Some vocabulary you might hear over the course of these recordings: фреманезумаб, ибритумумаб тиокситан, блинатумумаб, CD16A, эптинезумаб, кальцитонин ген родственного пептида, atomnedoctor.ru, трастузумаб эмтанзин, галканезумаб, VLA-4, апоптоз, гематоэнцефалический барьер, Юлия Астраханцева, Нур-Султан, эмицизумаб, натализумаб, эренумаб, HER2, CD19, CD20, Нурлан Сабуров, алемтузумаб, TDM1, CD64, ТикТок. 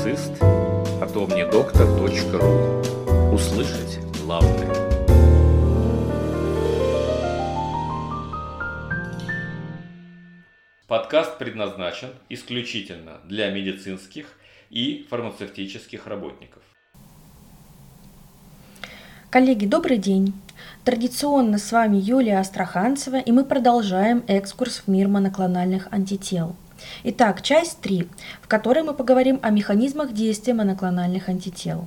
публицист atomnedoctor.ru. Услышать главное. Подкаст предназначен исключительно для медицинских и фармацевтических работников. Коллеги, добрый день! Традиционно с вами Юлия Астраханцева, и мы продолжаем экскурс в мир моноклональных антител. Итак, часть 3, в которой мы поговорим о механизмах действия моноклональных антител.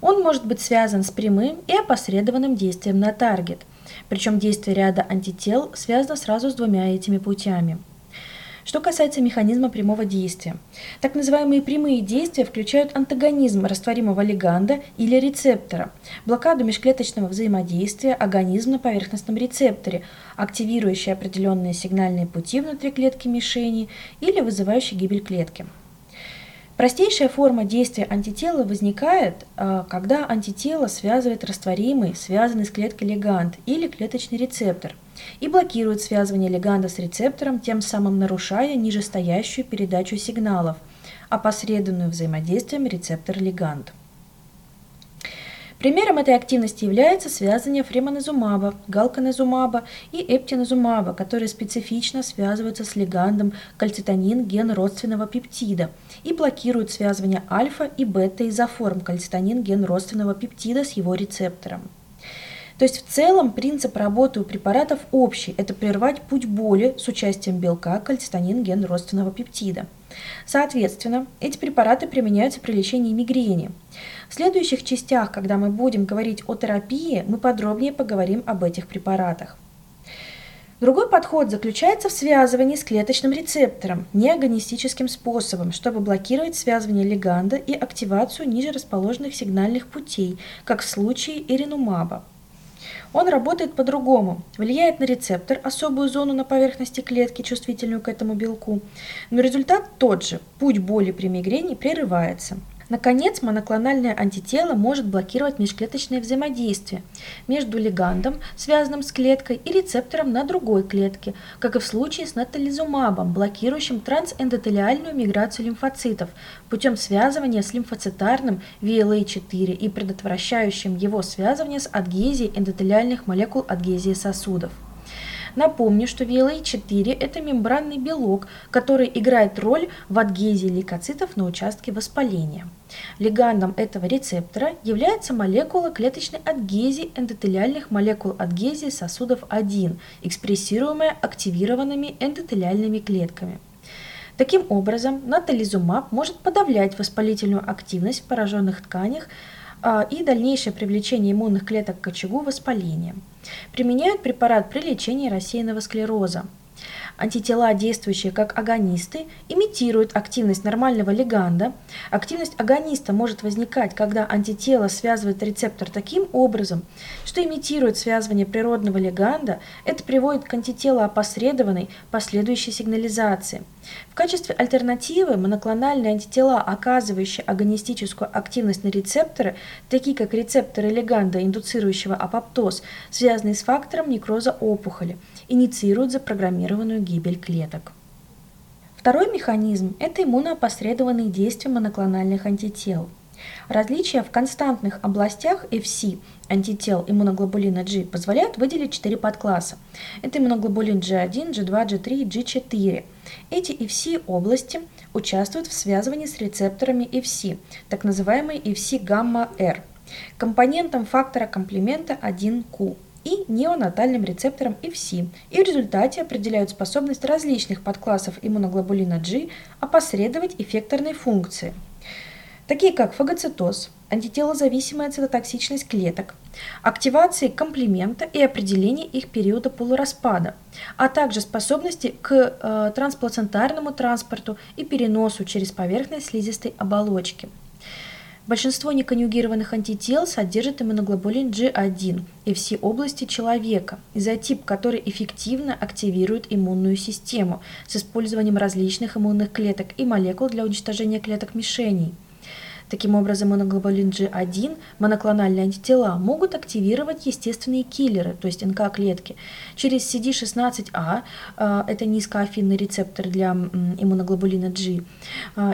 Он может быть связан с прямым и опосредованным действием на таргет, причем действие ряда антител связано сразу с двумя этими путями. Что касается механизма прямого действия. Так называемые прямые действия включают антагонизм растворимого лиганда или рецептора, блокаду межклеточного взаимодействия, агонизм на поверхностном рецепторе, активирующий определенные сигнальные пути внутри клетки мишени или вызывающий гибель клетки. Простейшая форма действия антитела возникает, когда антитело связывает растворимый, связанный с клеткой лиганд или клеточный рецептор и блокирует связывание лиганда с рецептором, тем самым нарушая нижестоящую передачу сигналов, опосредованную взаимодействием рецептор-лиганд. Примером этой активности является связывание фреманезумаба, галканезумаба и эптинезумаба, которые специфично связываются с лигандом кальцитонин ген родственного пептида и блокируют связывание альфа и бета-изоформ кальцитонин ген родственного пептида с его рецептором. То есть в целом принцип работы у препаратов общий – это прервать путь боли с участием белка кальцитонин ген родственного пептида. Соответственно, эти препараты применяются при лечении мигрени. В следующих частях, когда мы будем говорить о терапии, мы подробнее поговорим об этих препаратах. Другой подход заключается в связывании с клеточным рецептором неагонистическим способом, чтобы блокировать связывание лиганда и активацию ниже расположенных сигнальных путей, как в случае эренумаба. Он работает по-другому, влияет на рецептор, особую зону на поверхности клетки, чувствительную к этому белку, но результат тот же, путь боли при мигрени прерывается. Наконец, моноклональное антитело может блокировать межклеточное взаимодействие между лигандом, связанным с клеткой, и рецептором на другой клетке, как и в случае с натализумабом, блокирующим трансэндотелиальную миграцию лимфоцитов путем связывания с лимфоцитарным VLA-4 и предотвращающим его связывание с адгезией эндотелиальных молекул адгезии сосудов. Напомню, что VLA-4 – это мембранный белок, который играет роль в адгезии лейкоцитов на участке воспаления. Лигандом этого рецептора является молекула клеточной адгезии эндотелиальных молекул адгезии сосудов 1, экспрессируемая активированными эндотелиальными клетками. Таким образом, натализумаб может подавлять воспалительную активность в пораженных тканях и дальнейшее привлечение иммунных клеток к очагу воспаления. Применяют препарат при лечении рассеянного склероза. Антитела, действующие как агонисты, имитируют активность нормального лиганда. Активность агониста может возникать, когда антитело связывает рецептор таким образом, что имитирует связывание природного лиганда. Это приводит к антителоопосредованной последующей сигнализации. В качестве альтернативы моноклональные антитела, оказывающие агонистическую активность на рецепторы, такие как рецепторы лиганда, индуцирующего апоптоз, связанные с фактором некроза опухоли, инициируют запрограммированную гибель клеток. Второй механизм – это иммуноопосредованные действия моноклональных антител. Различия в константных областях FC антител иммуноглобулина G позволяют выделить 4 подкласса. Это иммуноглобулин G1, G2, G3 и G4. Эти FC области участвуют в связывании с рецепторами FC, так называемые FC-гамма-R, компонентом фактора комплимента 1Q и неонатальным рецептором FC, и в результате определяют способность различных подклассов иммуноглобулина G опосредовать эффекторные функции, такие как фагоцитоз, антителозависимая цитотоксичность клеток, активации комплимента и определение их периода полураспада, а также способности к трансплацентарному транспорту и переносу через поверхность слизистой оболочки. Большинство неконъюгированных антител содержит иммуноглобулин G1 и все области человека, изотип, который эффективно активирует иммунную систему с использованием различных иммунных клеток и молекул для уничтожения клеток-мишеней. Таким образом, моноглобулин G1, моноклональные антитела, могут активировать естественные киллеры, то есть НК-клетки. Через CD16A, это низкоафинный рецептор для иммуноглобулина G,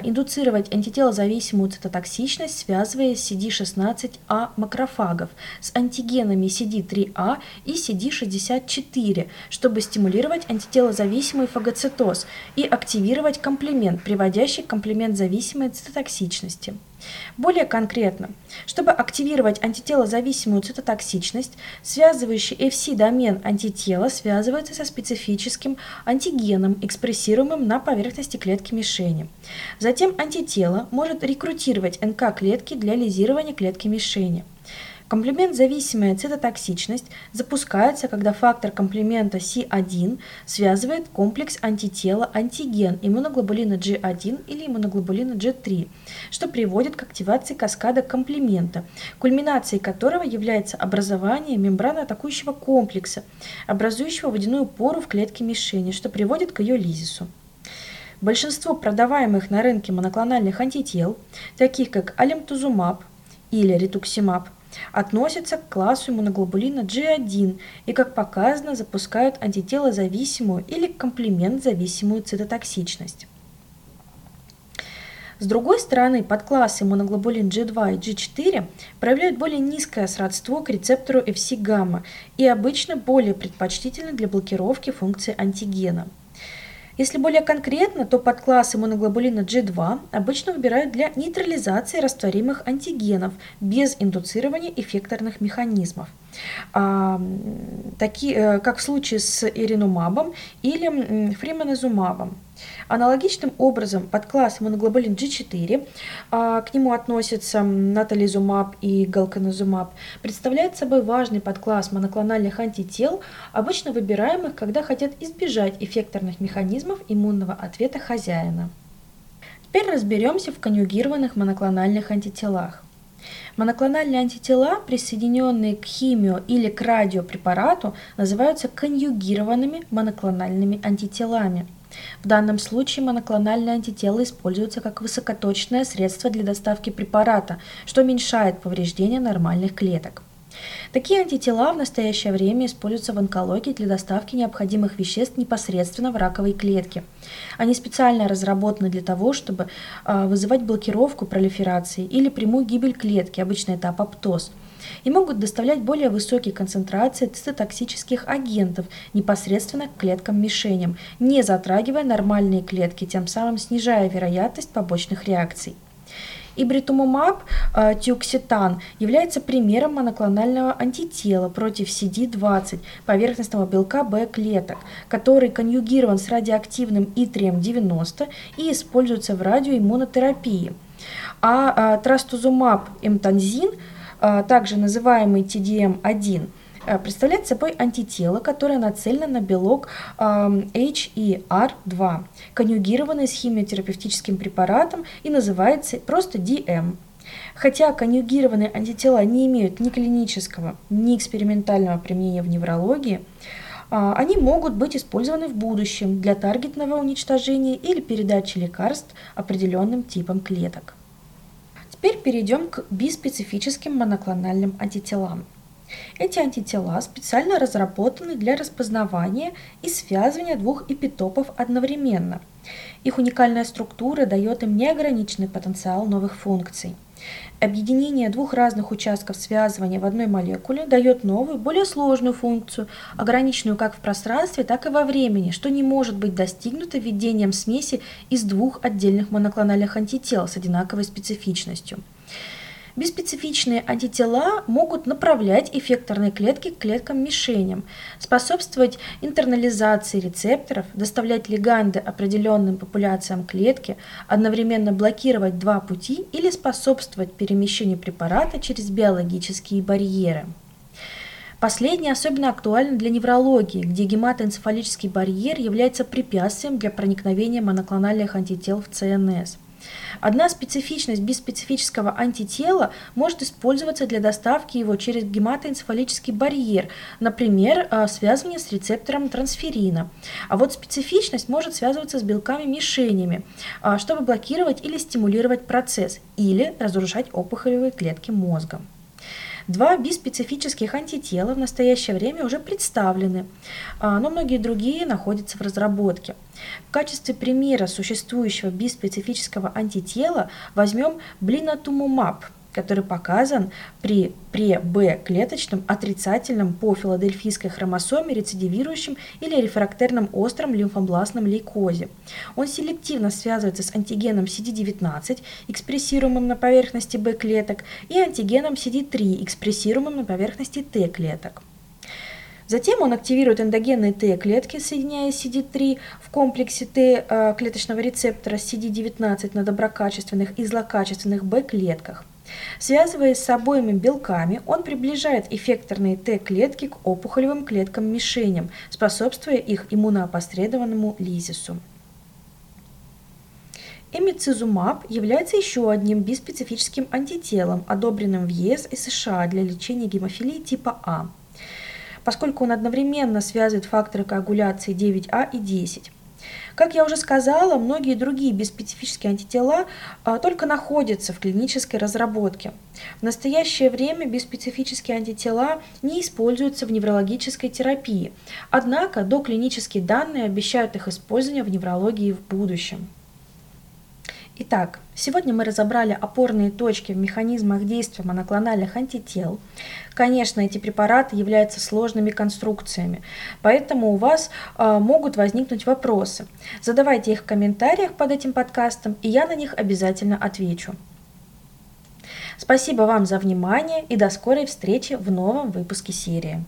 индуцировать антителозависимую цитотоксичность, связывая CD16A макрофагов с антигенами CD3A и CD64, чтобы стимулировать антителозависимый фагоцитоз и активировать комплемент, приводящий к комплемент-зависимой цитотоксичности. Более конкретно, чтобы активировать антителозависимую цитотоксичность, связывающий Fc-домен антитела связывается со специфическим антигеном, экспрессируемым на поверхности клетки мишени. Затем антитело может рекрутировать НК-клетки для лизирования клетки мишени. Комплемент-зависимая цитотоксичность запускается, когда фактор комплемента C1 связывает комплекс антитела-антиген иммуноглобулина G1 или иммуноглобулина G3, что приводит к активации каскада комплемента, кульминацией которого является образование мембраноатакующего комплекса, образующего водяную пору в клетке мишени, что приводит к ее лизису. Большинство продаваемых на рынке моноклональных антител, таких как алемтузумаб или ритуксимаб, относятся к классу иммуноглобулина G1 и, как показано, запускают антителозависимую или комплементзависимую цитотоксичность. С другой стороны, подклассы иммуноглобулин G2 и G4 проявляют более низкое сродство к рецептору Fc-гамма и обычно более предпочтительны для блокировки функции антигена. Если более конкретно, то подкласс иммуноглобулина G2 обычно выбирают для нейтрализации растворимых антигенов без индуцирования эффекторных механизмов, такие как в случае с эренумабом или фреманезумабом. Аналогичным образом подкласс иммуноглобулин G4, к нему относятся натализумаб и галканезумаб, представляет собой важный подкласс моноклональных антител, обычно выбираемых, когда хотят избежать эффекторных механизмов иммунного ответа хозяина. Теперь разберемся в конъюгированных моноклональных антителах. Моноклональные антитела, присоединенные к химио- или к радиопрепарату, называются конъюгированными моноклональными антителами. В данном случае моноклональные антитела используются как высокоточное средство для доставки препарата, что уменьшает повреждения нормальных клеток. Такие антитела в настоящее время используются в онкологии для доставки необходимых веществ непосредственно в раковые клетки. Они специально разработаны для того, чтобы вызывать блокировку пролиферации или прямую гибель клетки, обычно это апоптоз, и могут доставлять более высокие концентрации цитотоксических агентов непосредственно к клеткам-мишеням, не затрагивая нормальные клетки, тем самым снижая вероятность побочных реакций. Ибритумумаб тиокситан является примером моноклонального антитела против CD20 поверхностного белка Б-клеток, который конъюгирован с радиоактивным итрием-90 и используется в радиоиммунотерапии. А трастузумаб эмтанзин, также называемый TDM1, представляет собой антитело, которое нацелено на белок HER2, конъюгированный с химиотерапевтическим препаратом и называется просто DM. Хотя конъюгированные антитела не имеют ни клинического, ни экспериментального применения в неврологии, они могут быть использованы в будущем для таргетного уничтожения или передачи лекарств определенным типам клеток. Теперь перейдем к биспецифическим моноклональным антителам. Эти антитела специально разработаны для распознавания и связывания двух эпитопов одновременно. Их уникальная структура дает им неограниченный потенциал новых функций. Объединение двух разных участков связывания в одной молекуле дает новую, более сложную функцию, ограниченную как в пространстве, так и во времени, что не может быть достигнуто введением смеси из двух отдельных моноклональных антител с одинаковой специфичностью. Биспецифичные антитела могут направлять эффекторные клетки к клеткам-мишеням, способствовать интернализации рецепторов, доставлять лиганды определенным популяциям клетки, одновременно блокировать два пути или способствовать перемещению препарата через биологические барьеры. Последнее особенно актуально для неврологии, где гематоэнцефалический барьер является препятствием для проникновения моноклональных антител в ЦНС. Одна специфичность биспецифического антитела может использоваться для доставки его через гематоэнцефалический барьер, например, связывание с рецептором трансферина. А вот специфичность может связываться с белками-мишенями, чтобы блокировать или стимулировать процесс, или разрушать опухолевые клетки мозга. Два биспецифических антитела в настоящее время уже представлены, но многие другие находятся в разработке. В качестве примера существующего биспецифического антитела возьмем блинатумумаб, который показан при преб-клеточном отрицательном по филадельфийской хромосоме рецидивирующем или рефрактерном остром лимфобластном лейкозе. Он селективно связывается с антигеном CD19, экспрессируемым на поверхности Б-клеток, и антигеном CD3, экспрессируемым на поверхности Т-клеток. Затем он активирует эндогенные Т-клетки, соединяя CD3 в комплексе Т-клеточного рецептора CD19 на доброкачественных и злокачественных Б-клетках. Связываясь с обоими белками, он приближает эффекторные Т-клетки к опухолевым клеткам-мишеням, способствуя их иммуноопосредованному лизису. Эмицизумаб является еще одним биспецифическим антителом, одобренным в ЕС и США для лечения гемофилии типа А, поскольку он одновременно связывает факторы коагуляции 9А и 10. Как я уже сказала, многие другие биспецифические антитела только находятся в клинической разработке. В настоящее время биспецифические антитела не используются в неврологической терапии, однако доклинические данные обещают их использование в неврологии в будущем. Итак, сегодня мы разобрали опорные точки в механизмах действия моноклональных антител. Конечно, эти препараты являются сложными конструкциями, поэтому у вас могут возникнуть вопросы. Задавайте их в комментариях под этим подкастом, и я на них обязательно отвечу. Спасибо вам за внимание и до скорой встречи в новом выпуске серии.